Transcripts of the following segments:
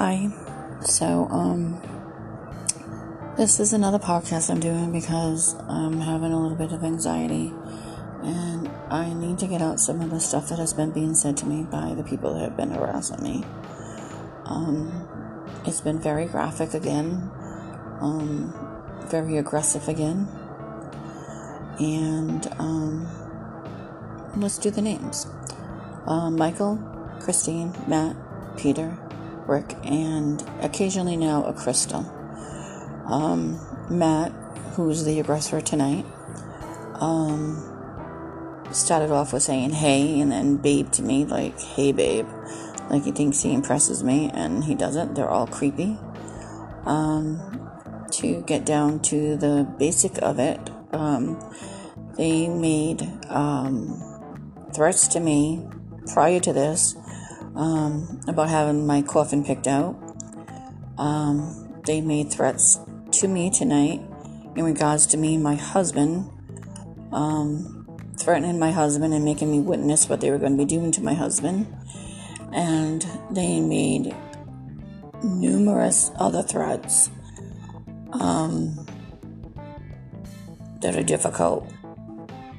Hi. So, this is another podcast I'm doing because I'm having a little bit of anxiety and I need to get out some of the stuff that has been being said to me by the people that have been harassing me. It's been very graphic again, very aggressive again, and, let's do the names. Michael, Christine, Matt, Peter, Rick, and occasionally now a Crystal. Matt, who's the aggressor tonight, started off with saying hey and then babe to me, like, hey babe, like he thinks he impresses me and he doesn't. They're all creepy. To get down to the basic of it, they made threats to me prior to this, about having my coffin picked out. They made threats to me tonight in regards to me and my husband, threatening my husband and making me witness what they were going to be doing to my husband. And they made numerous other threats, that are difficult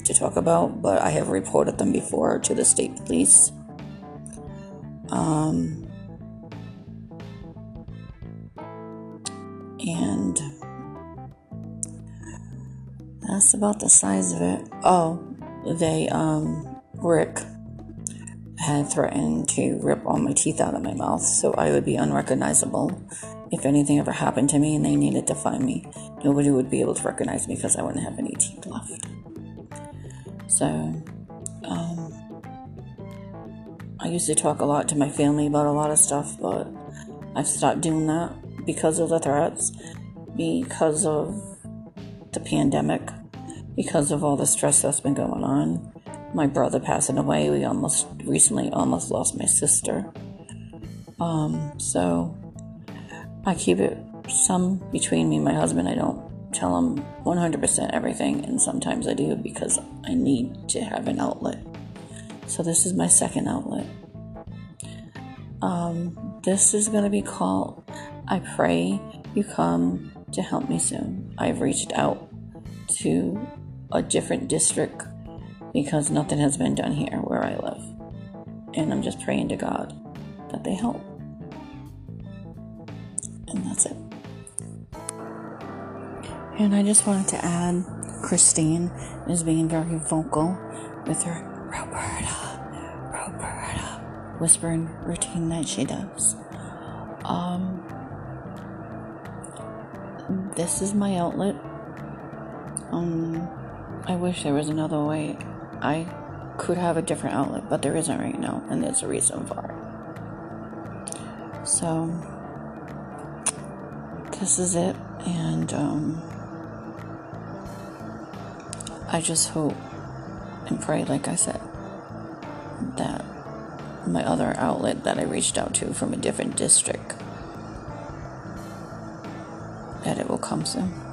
to talk about, but I have reported them before to the state police. And that's about the size of it. Oh, they, Rick had threatened to rip all my teeth out of my mouth so I would be unrecognizable if anything ever happened to me and they needed to find me. Nobody would be able to recognize me because I wouldn't have any teeth left. So, I used to talk a lot to my family about a lot of stuff, but I've stopped doing that because of the threats, because of the pandemic, because of all the stress that's been going on. My brother passing away, we recently lost my sister. So I keep it some between me and my husband. I don't tell him 100% everything, and sometimes I do because I need to have an outlet. So this is my second outlet. This is going to be called I Pray You Come to Help Me Soon. I've reached out to a different district because nothing has been done here where I live, and I'm just praying to God that they help, and that's it. And I just wanted to add, Christine is being very vocal with her Roberta whispering routine that she does. This is my outlet. I wish there was another way. I could have a different outlet, but there isn't right now, and there's a reason for it. So, this is it, and, I just hope and pray, like I said, that my other outlet that I reached out to from a different district, that it will come soon.